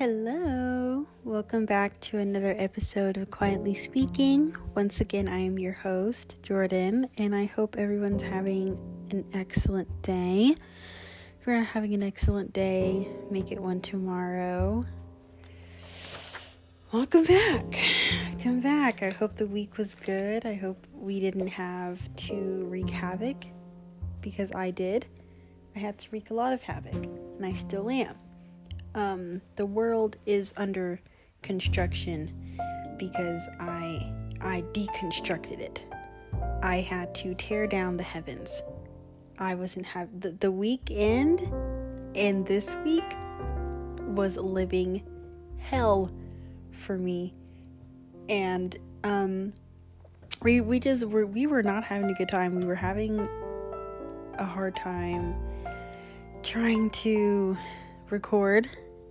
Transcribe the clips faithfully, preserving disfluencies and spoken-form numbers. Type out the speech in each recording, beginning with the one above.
Hello, welcome back to another episode of Quietly Speaking. Once again, I am your host, Jordan, and I hope everyone's having an excellent day. If you're not having an excellent day, make it one tomorrow. Welcome back. Come back. I hope the week was good. I hope we didn't have to wreak havoc, because I did. I had to wreak a lot of havoc, and I still am. Um, the world is under construction because I, I deconstructed it. I had to tear down the heavens. I wasn't have the, the weekend and this week was living hell for me. And, um, we, we just were, we were not having a good time. We were having a hard time trying to record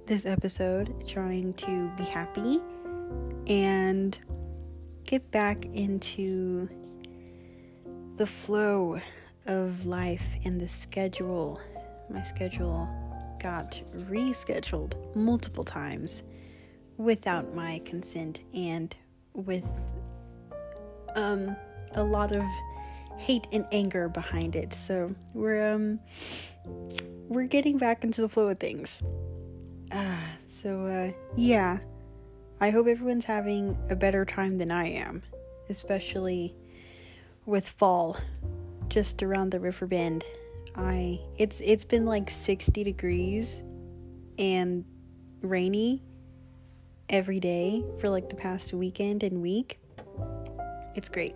this episode, trying to be happy and get back into the flow of life and the schedule. My schedule got rescheduled multiple times without my consent and with um a lot of hate and anger behind it. So we're um we're getting back into the flow of things. Uh, so uh yeah. I hope everyone's having a better time than I am, especially with fall just around the river bend. I it's it's been like sixty degrees and rainy every day for like the past weekend and week. It's great.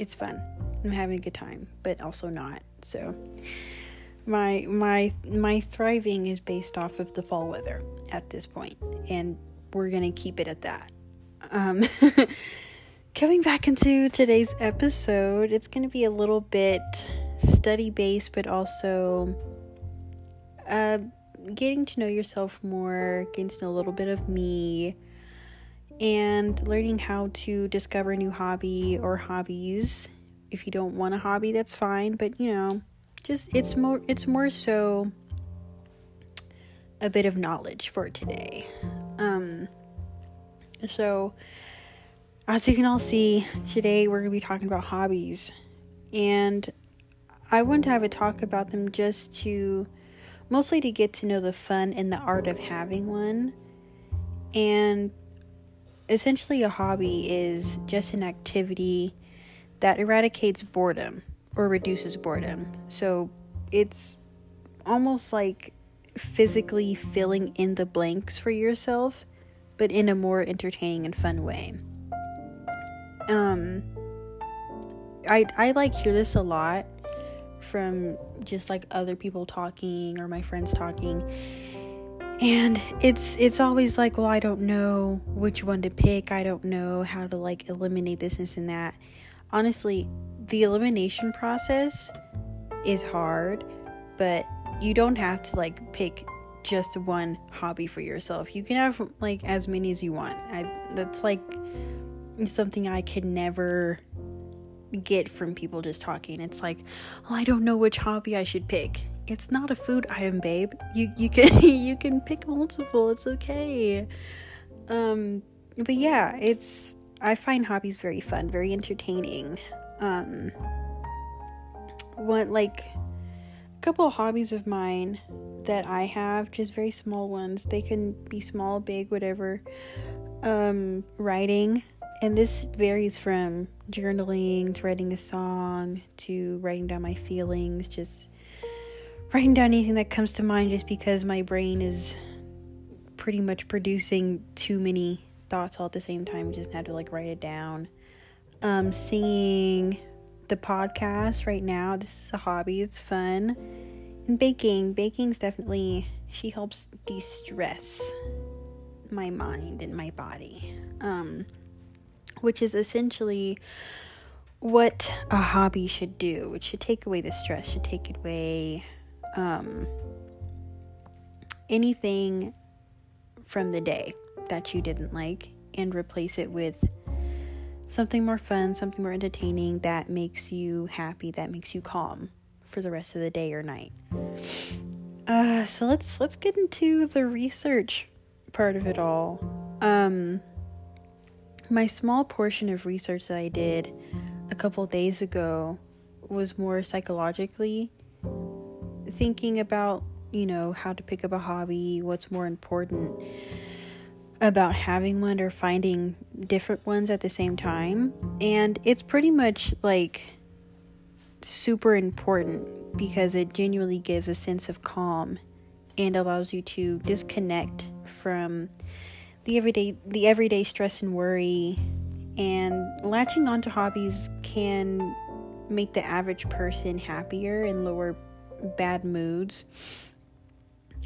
It's fun. I'm having a good time, but also not. So my my my thriving is based off of the fall weather at this point, and we're gonna keep it at that. Um, coming back into today's episode, it's gonna be a little bit study based, but also uh, getting to know yourself more, getting to know a little bit of me, and learning how to discover a new hobby or hobbies. If you don't want a hobby, that's fine, but you know, just it's more it's more so a bit of knowledge for today. Um so as you can all see, today we're gonna be talking about hobbies, and I want to have a talk about them just to mostly to get to know the fun and the art of having one. And essentially, a hobby is just an activity that eradicates boredom or reduces boredom. So it's almost like physically filling in the blanks for yourself, but in a more entertaining and fun way. Um, I I like hear this a lot from just like other people talking or my friends talking, and it's it's always like, well, I don't know which one to pick. I don't know how to like eliminate this, this, and that. Honestly, the elimination process is hard, but you don't have to like pick just one hobby for yourself. You can have like as many as you want. I, that's like something I could never get from people just talking. It's like, oh, I don't know which hobby I should pick. It's not a food item, babe. You you can you can pick multiple. It's okay. Um, but yeah, it's. I find hobbies very fun, very entertaining. Um, one, like, a couple of hobbies of mine that I have, just very small ones. They can be small, big, whatever. Um, writing, and this varies from journaling to writing a song to writing down my feelings, just writing down anything that comes to mind, just because my brain is pretty much producing too many thoughts all at the same time. You just have to like write it down. Um singing, the podcast right now, this is a hobby, it's fun. And baking baking's definitely, she helps de-stress my mind and my body, um which is essentially what a hobby should do. It should take away the stress, should take it away um anything from the day that you didn't like, and replace it with something more fun, something more entertaining that makes you happy, that makes you calm for the rest of the day or night. Uh so let's let's get into the research part of it all. Um, my small portion of research that I did a couple days ago was more psychologically thinking about, you know, how to pick up a hobby, what's more important about having one or finding different ones at the same time. And it's pretty much like super important because it genuinely gives a sense of calm and allows you to disconnect from the everyday the everyday stress and worry. And latching onto hobbies can make the average person happier and lower bad moods.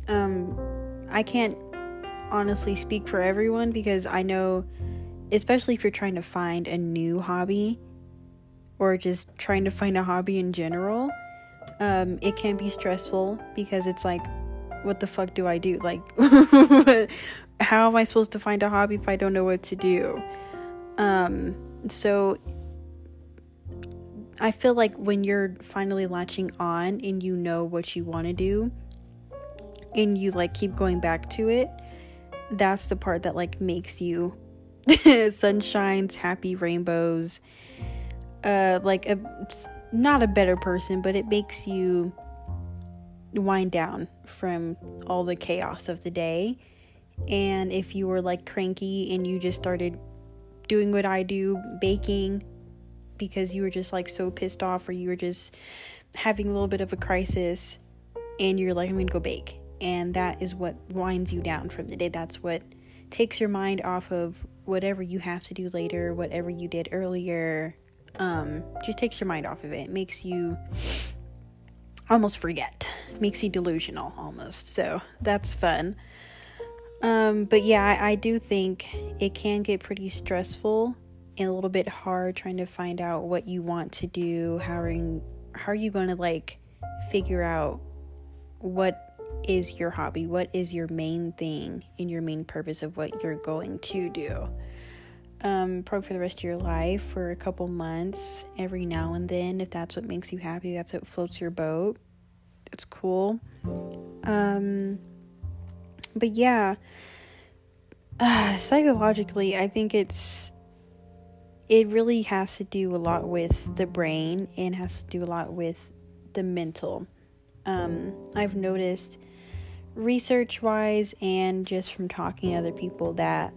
Um, I can't honestly speak for everyone because I know, especially if you're trying to find a new hobby or just trying to find a hobby in general, um, it can be stressful because it's like, what the fuck do I do? Like, how am I supposed to find a hobby if I don't know what to do? Um, so I feel like when you're finally latching on and you know what you want to do and you like keep going back to it, that's the part that like makes you sunshines, happy rainbows, uh, like a, not a better person, but it makes you wind down from all the chaos of the day. And if you were like cranky and you just started doing what I do, baking, because you were just like so pissed off or you were just having a little bit of a crisis and you're like, I'm gonna go bake, and that is what winds you down from the day. That's what takes your mind off of whatever you have to do later, whatever you did earlier. Um just takes your mind off of it, makes you almost forget, makes you delusional almost. So that's fun. Um but yeah, I, I do think it can get pretty stressful and a little bit hard trying to find out what you want to do. How are you, how are you going to like figure out what is your hobby, what is your main thing and your main purpose of what you're going to do, um probably for the rest of your life, for a couple months, every now and then, if that's what makes you happy, that's what floats your boat. It's cool. Um but yeah, uh, psychologically I think it's it really has to do a lot with the brain and has to do a lot with the mental. um I've noticed research wise and just from talking to other people that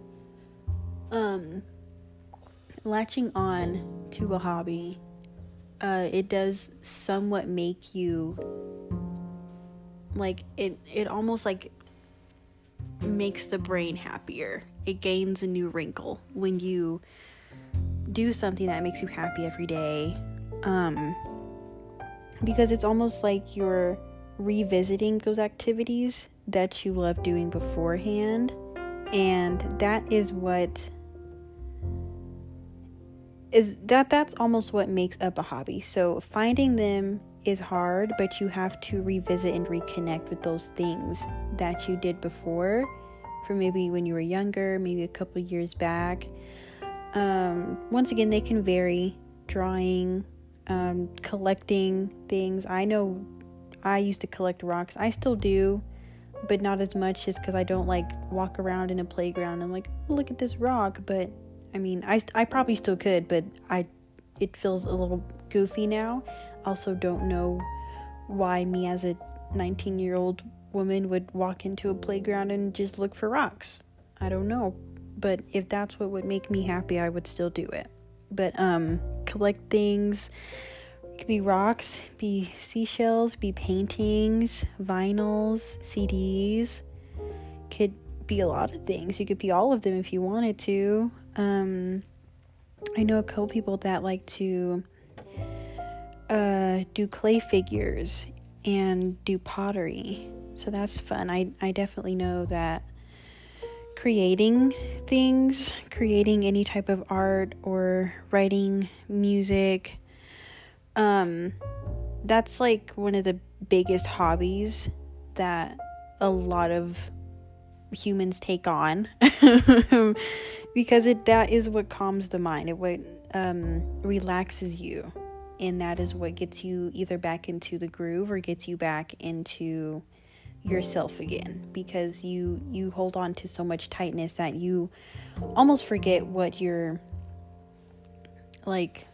um latching on to a hobby, uh it does somewhat make you like it it almost like makes the brain happier. It gains a new wrinkle when you do something that makes you happy every day, um because it's almost like you're revisiting those activities that you loved doing beforehand. And that is what is that that's almost what makes up a hobby. So finding them is hard, but you have to revisit and reconnect with those things that you did before, for maybe when you were younger, maybe a couple years back. Um once again, they can vary. Drawing, um collecting things. I know I used to collect rocks. I still do, but not as much, just because I don't like walk around in a playground and like, oh, look at this rock. But I mean, I, I probably still could, but I it feels a little goofy now. Also don't know why me as a nineteen year old woman would walk into a playground and just look for rocks. I don't know, but if that's what would make me happy, I would still do it. But um collect things. It could be rocks, be seashells, be paintings, vinyls, C Ds. Could be a lot of things. You could be all of them if you wanted to. Um, I know a couple people that like to uh, do clay figures and do pottery. So that's fun. I, I definitely know that creating things, creating any type of art or writing music, um that's like one of the biggest hobbies that a lot of humans take on because it that is what calms the mind. It what um relaxes you, and that is what gets you either back into the groove or gets you back into yourself again, because you you hold on to so much tightness that you almost forget what your like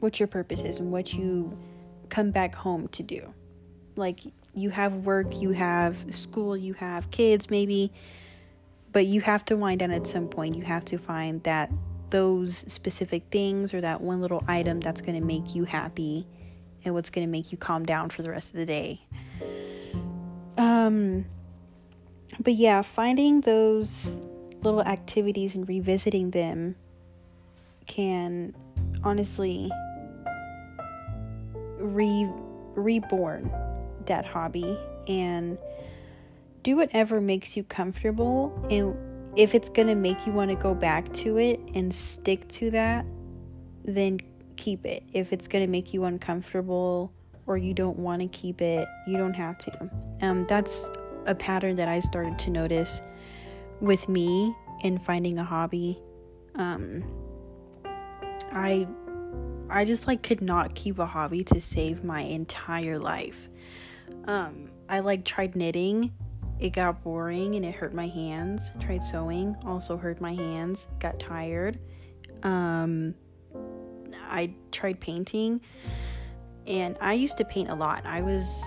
what your purpose is and what you come back home to do. Like, you have work, you have school, you have kids maybe, but you have to wind down at some point. You have to find that those specific things or that one little item that's going to make you happy and what's going to make you calm down for the rest of the day. Um, but yeah, finding those little activities and revisiting them can honestly re- reborn that hobby, and do whatever makes you comfortable. And if it's going to make you want to go back to it and stick to that, then keep it. If it's going to make you uncomfortable or you don't want to keep it, you don't have to. Um, that's a pattern that I started to notice with me in finding a hobby. Um, I, I just like could not keep a hobby to save my entire life. Um, I like tried knitting. It got boring and it hurt my hands. Tried sewing, also hurt my hands. Got tired. Um, I tried painting. And I used to paint a lot. I was,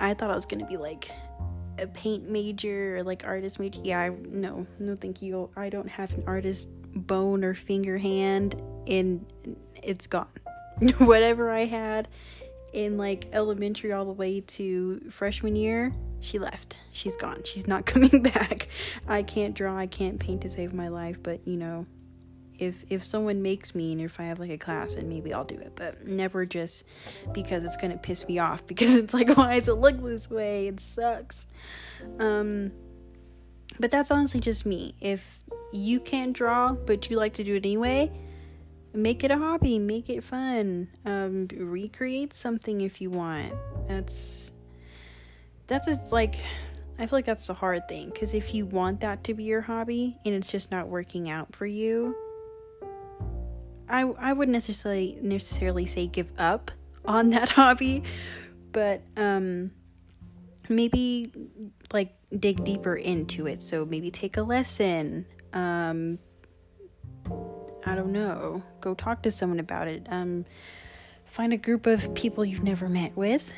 I thought I was gonna be like a paint major or like artist major. Yeah, I, no, no, thank you. I don't have an artist bone or finger hand, and it's gone. Whatever I had in like elementary all the way to freshman year, she left. She's gone. She's not coming back. I can't draw. I can't paint to save my life. But you know, if if someone makes me and if I have like a class, and maybe I'll do it, but never just because it's gonna piss me off, because it's like, why does it look this way? It sucks. Um but that's honestly just me. If you can't draw but you like to do it anyway, make it a hobby, make it fun. Um recreate something if you want. That's that's just like, I feel like that's the hard thing, because if you want that to be your hobby and it's just not working out for you, I, I wouldn't necessarily necessarily say give up on that hobby, but um, maybe like dig deeper into it. So maybe take a lesson. Um, I don't know. Go talk to someone about it. Um, find a group of people you've never met with,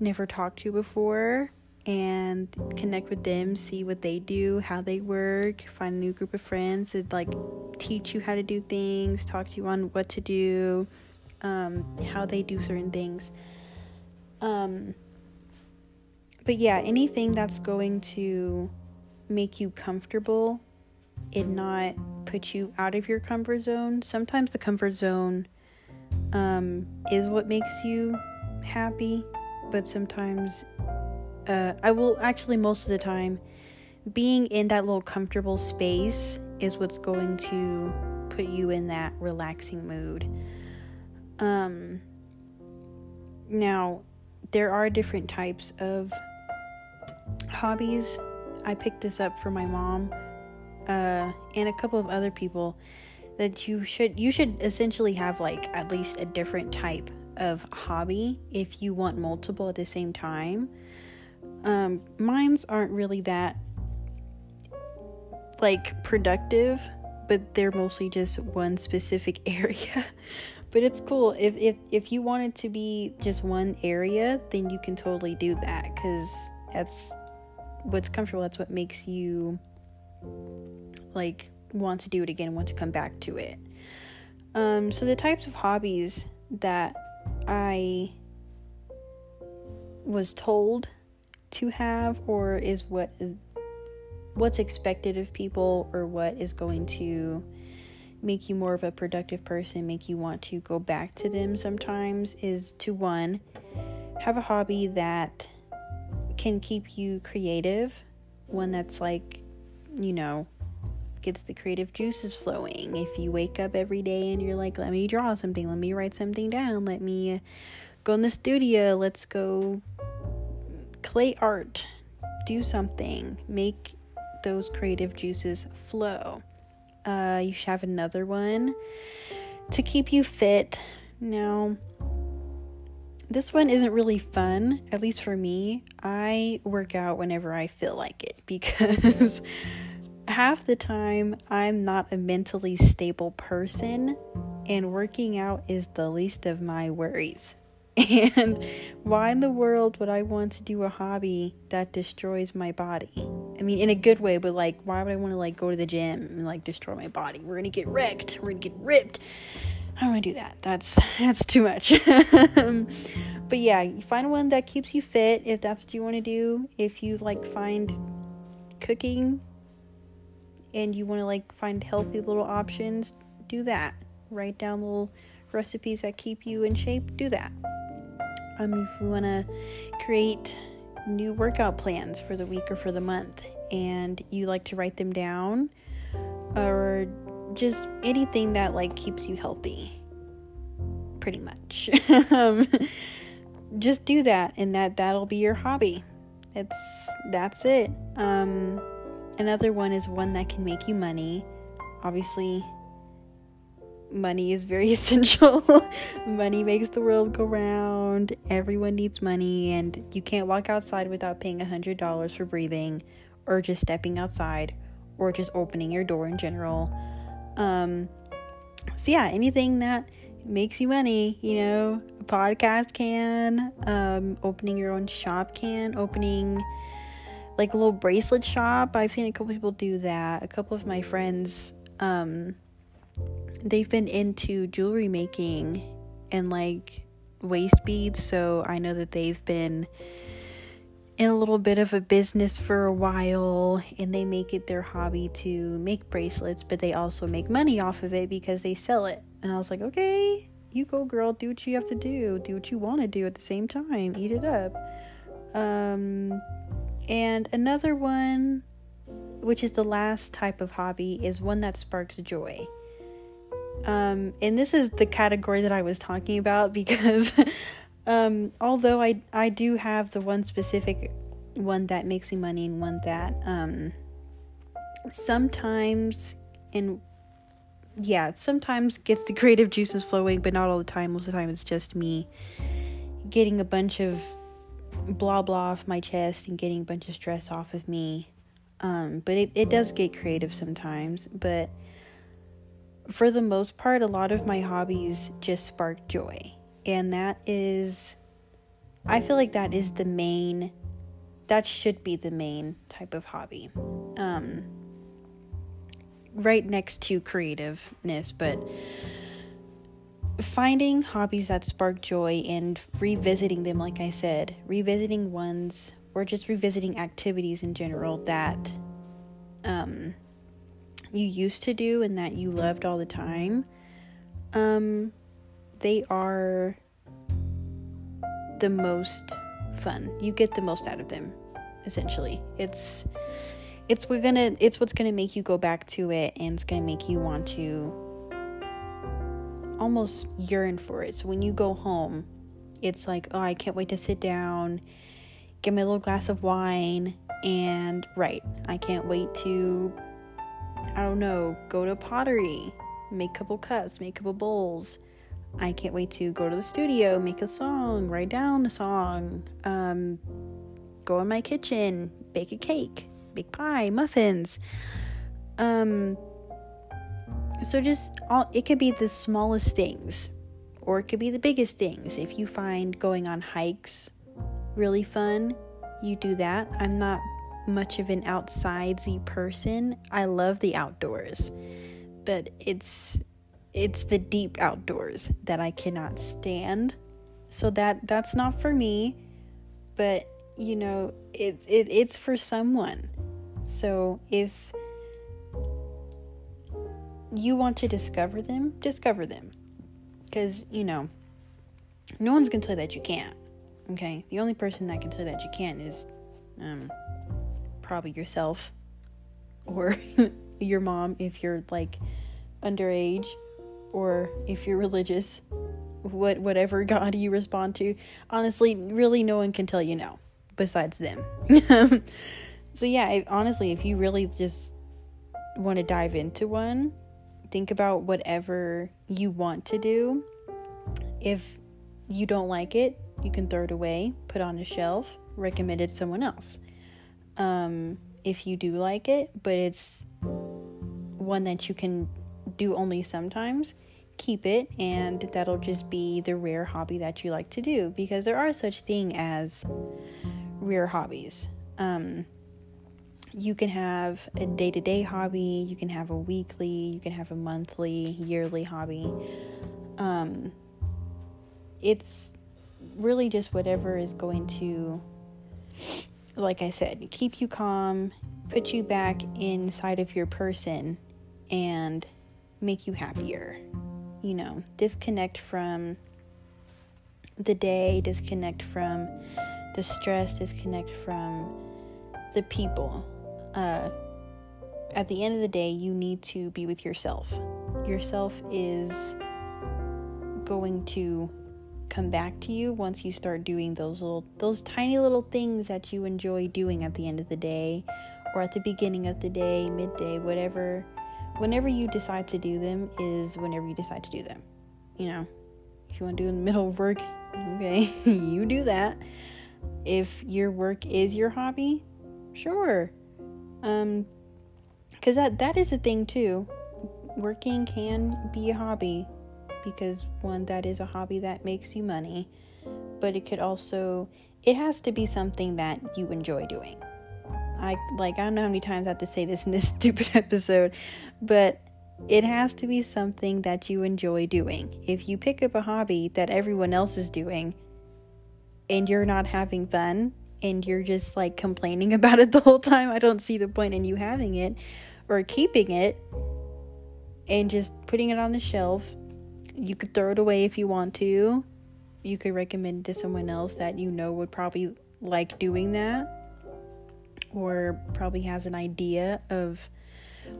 never talked to before, and connect with them. See what they do, how they work. Find a new group of friends that like teach you how to do things, talk to you on what to do, um how they do certain things. Um but yeah, anything that's going to make you comfortable and not put you out of your comfort zone. Sometimes the comfort zone um is what makes you happy, but sometimes Uh, I will actually most of the time, being in that little comfortable space is what's going to put you in that relaxing mood. Um, now, there are different types of hobbies. I picked this up for my mom uh, and a couple of other people, that you should you should essentially have like at least a different type of hobby if you want multiple at the same time. Um, mines aren't really that, like, productive, but they're mostly just one specific area. But it's cool. If, if, if you want it to be just one area, then you can totally do that, because that's what's comfortable. That's what makes you, like, want to do it again, want to come back to it. Um, so the types of hobbies that I was told to have, or is what what's expected of people, or what is going to make you more of a productive person, make you want to go back to them sometimes, is to one, have a hobby that can keep you creative, one that's like, you know, gets the creative juices flowing. If you wake up every day and you're like, let me draw something, let me write something down, let me go in the studio, let's go clay art, do something, make those creative juices flow. Uh, you should have another one to keep you fit. Now, This one isn't really fun, at least for me. I work out whenever I feel like it because half the time I'm not a mentally stable person, and working out is the least of my worries. And why in the world would I want to do a hobby that destroys my body? I mean, in a good way, but like, why would I want to like go to the gym and like destroy my body? We're gonna get wrecked. We're gonna get ripped. I don't want to do that. That's that's too much. But yeah, you find one that keeps you fit if that's what you want to do. If you like find cooking and you want to like find healthy little options, do that. Write down little recipes that keep you in shape, do that. Um, if you want to create new workout plans for the week or for the month and you like to write them down, or just anything that like keeps you healthy, pretty much. um, just do that, and that that'll be your hobby. It's that's it. Um, another one is one that can make you money. Obviously, money is very essential. Money makes the world go round. Everyone needs money, and you can't walk outside without paying a hundred dollars for breathing, or just stepping outside, or just opening your door in general. Um, so yeah, anything that makes you money, you know, a podcast can, um, opening your own shop can, opening like a little bracelet shop. I've seen a couple people do that. A couple of my friends, um, they've been into jewelry making and like waist beads, so I know that they've been in a little bit of a business for a while, and they make it their hobby to make bracelets, but they also make money off of it because they sell it. And I was like, okay, you go girl, do what you have to do, do what you want to do at the same time, eat it up. Um, and another one, which is the last type of hobby, is one that sparks joy. Um, and this is the category that I was talking about because, um, although I, I do have the one specific one that makes me money and one that, um, sometimes, and yeah, sometimes gets the creative juices flowing, but not all the time. Most of the time it's just me getting a bunch of blah blah off my chest and getting a bunch of stress off of me. Um, but it, it does get creative sometimes, but for the most part, a lot of my hobbies just spark joy, and that is, I feel like that is the main, that should be the main type of hobby, um, right next to creativeness. But finding hobbies that spark joy and revisiting them, like I said, revisiting ones, or just revisiting activities in general that, um, you used to do and that you loved all the time, um, they are the most fun. You get the most out of them, essentially. It's, it's, we're gonna, it's what's gonna make you go back to it, and it's gonna make you want to almost yearn for it. So when you go home, it's like, oh, I can't wait to sit down, get my little glass of wine, and right, I can't wait to, I don't know, go to pottery, make a couple cups, make a couple bowls. I can't wait to go to the studio, make a song, write down a song, um, go in my kitchen, bake a cake, bake pie, muffins. Um, so just all, it could be the smallest things, or it could be the biggest things. If you find going on hikes really fun, you do that. I'm not much of an outsidesy person. I love the outdoors, but it's it's the deep outdoors that I cannot stand, so that that's not for me. But you know, it, it it's for someone. So if you want to discover them, discover them, because you know, no one's gonna tell you that you can't. Okay, the only person that can tell you that you can't is um probably yourself, or your mom if you're like underage, or if you're religious, what whatever god you respond to. Honestly, really no one can tell you no besides them. So yeah, if, honestly if you really just want to dive into one, think about whatever you want to do. If you don't like it, you can throw it away, put on a shelf, recommended someone else. Um, if you do like it, but it's one that you can do only sometimes, keep it, and that'll just be the rare hobby that you like to do, because there are such thing as rare hobbies. Um, you can have a day-to-day hobby, you can have a weekly, you can have a monthly, yearly hobby. Um, it's really just whatever is going to, like I said, keep you calm, put you back inside of your person, and make you happier. You know, disconnect from the day, disconnect from the stress, disconnect from the people. Uh, at the end of the day, you need to be with yourself. Yourself is going to come back to you once you start doing those little, those tiny little things that you enjoy doing at the end of the day, or at the beginning of the day, midday, whatever. Whenever you decide to do them is whenever you decide to do them. You know, if you want to do it in the middle of work, okay, you do that. If your work is your hobby, sure. Um, because that, that is a thing too. Working can be a hobby, because one, that is a hobby that makes you money, but it could also, it has to be something that you enjoy doing. I, like, I don't know how many times I have to say this in this stupid episode, but it has to be something that you enjoy doing. If you pick up a hobby that everyone else is doing, and you're not having fun, and you're just, like, complaining about it the whole time, I don't see the point in you having it, or keeping it, and just putting it on the shelf. You could throw it away if you want to. You could recommend it to someone else that you know would probably like doing that, or probably has an idea of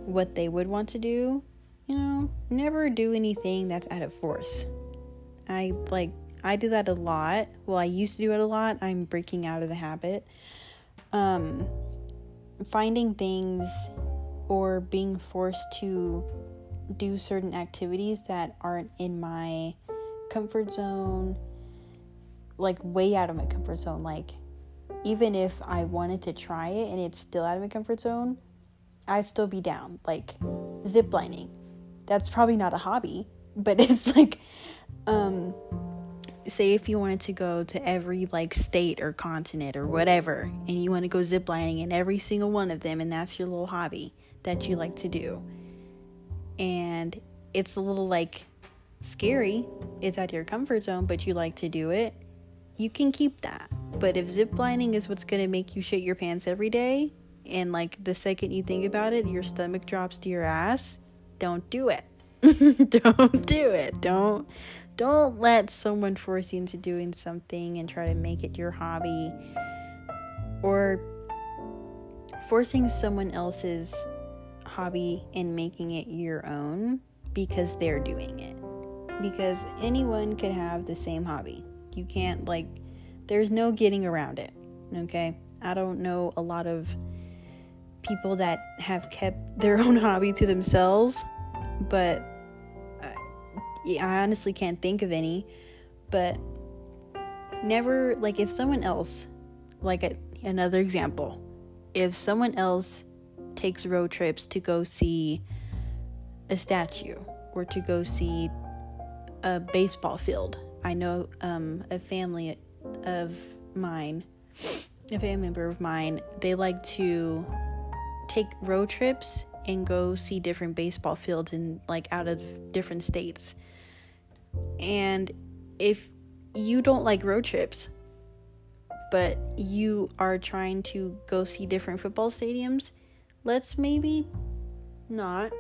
what they would want to do. You know, never do anything that's out of force. I, like, I do that a lot. Well, I used to do it a lot. I'm breaking out of the habit. Um, finding things or being forced to do certain activities that aren't in my comfort zone, like way out of my comfort zone. Like, even if I wanted to try it and it's still out of my comfort zone, I'd still be down. Like, zip lining. That's probably not a hobby, but it's like, um, say if you wanted to go to every, like, state or continent or whatever, and you want to go zip lining in every single one of them, and that's your little hobby that you like to do. And it's a little, like, scary. It's out of your comfort zone, but you like to do it. You can keep that. But if ziplining is what's going to make you shit your pants every day, and, like, the second you think about it, your stomach drops to your ass, don't do it. Don't do it. Don't, don't let someone force you into doing something and try to make it your hobby. Or forcing someone else's hobby and making it your own because they're doing it. Because anyone could have the same hobby. You can't, like... There's no getting around it, okay? I don't know a lot of people that have kept their own hobby to themselves, but I, I honestly can't think of any. But never, like, if someone else, like a, another example, if someone else takes road trips to go see a statue or to go see a baseball field. I know um, a family... of mine, a family member of mine, they like to take road trips and go see different baseball fields in, like, out of different states. And if you don't like road trips, but you are trying to go see different football stadiums, let's maybe not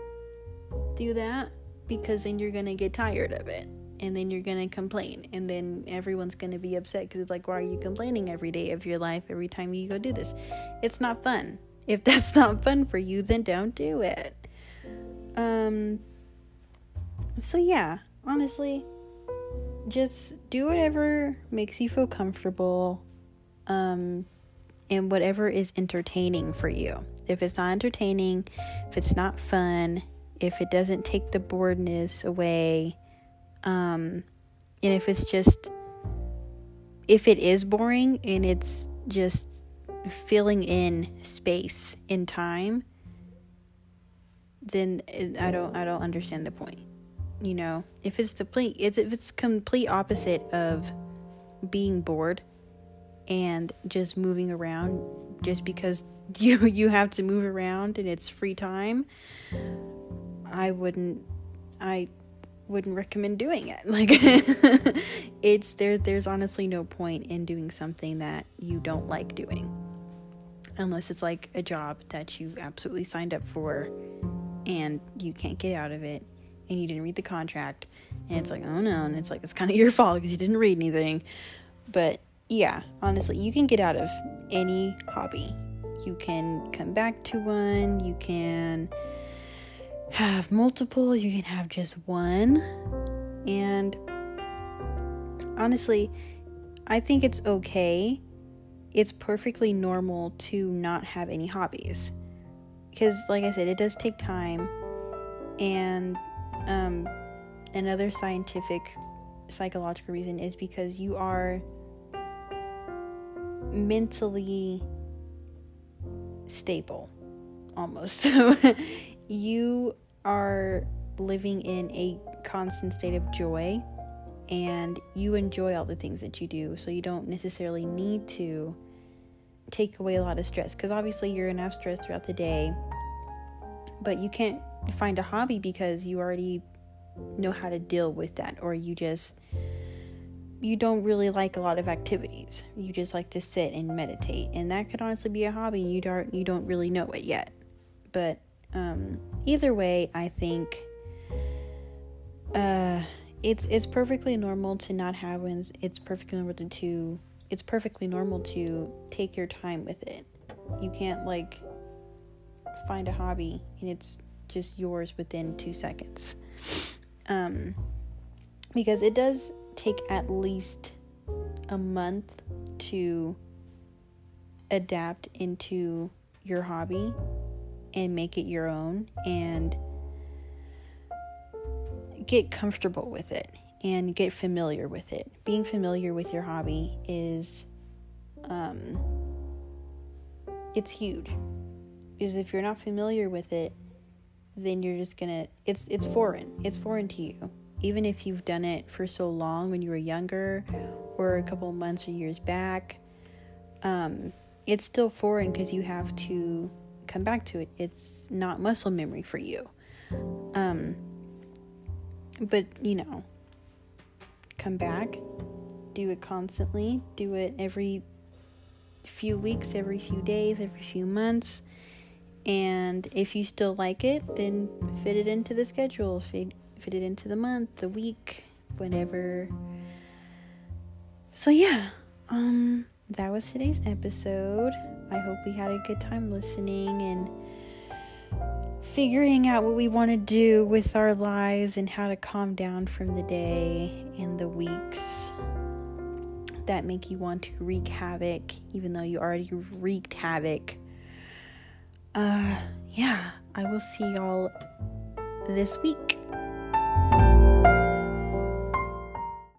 do that, because then you're gonna get tired of it. And then you're going to complain. And then everyone's going to be upset. Because it's like, why are you complaining every day of your life? Every time you go do this. It's not fun. If that's not fun for you, then don't do it. Um. So yeah. Honestly. Just do whatever makes you feel comfortable. Um. And whatever is entertaining for you. If it's not entertaining. If it's not fun. If it doesn't take the boredness away. Um, and if it's just if it is boring and it's just filling in space in time, then I don't I don't understand the point. You know, if it's the complete, if it's complete opposite of being bored and just moving around just because you you have to move around and it's free time, I wouldn't I wouldn't recommend doing it. Like, it's there there's honestly no point in doing something that you don't like doing, unless it's like a job that you absolutely signed up for and you can't get out of it and you didn't read the contract and it's like, oh no, and it's like, it's kind of your fault because you didn't read anything. But yeah, honestly, you can get out of any hobby. You can come back to one, you can have multiple, you can have just one. And honestly, I think it's okay. It's perfectly normal to not have any hobbies, because like I said, it does take time. And um, another scientific psychological reason is because you are mentally stable, almost. So you are living in a constant state of joy, and you enjoy all the things that you do, so you don't necessarily need to take away a lot of stress, because obviously you're gonna have stress throughout the day, but you can't find a hobby because you already know how to deal with that, or you just you don't really like a lot of activities. You just like to sit and meditate, and that could honestly be a hobby. You don't you don't really know it yet, but um, either way, I think uh, it's it's perfectly normal to not have one. It's perfectly normal to it's perfectly normal to take your time with it. You can't like find a hobby and it's just yours within two seconds, um, because it does take at least a month to adapt into your hobby and make it your own and get comfortable with it and get familiar with it. Being familiar with your hobby is um it's huge, because if you're not familiar with it, then you're just gonna it's it's foreign it's foreign to you. Even if you've done it for so long when you were younger or a couple months or years back, um, it's still foreign because you have to come back to it. It's not muscle memory for you. Um, but, you know, come back, do it constantly, do it every few weeks, every few days, every few months. And if you still like it, then fit it into the schedule, fit fit it into the month, the week, whenever. So yeah, um that was today's episode. I hope we had a good time listening and figuring out what we want to do with our lives and how to calm down from the day and the weeks that make you want to wreak havoc, even though you already wreaked havoc. Uh yeah, I will see y'all this week.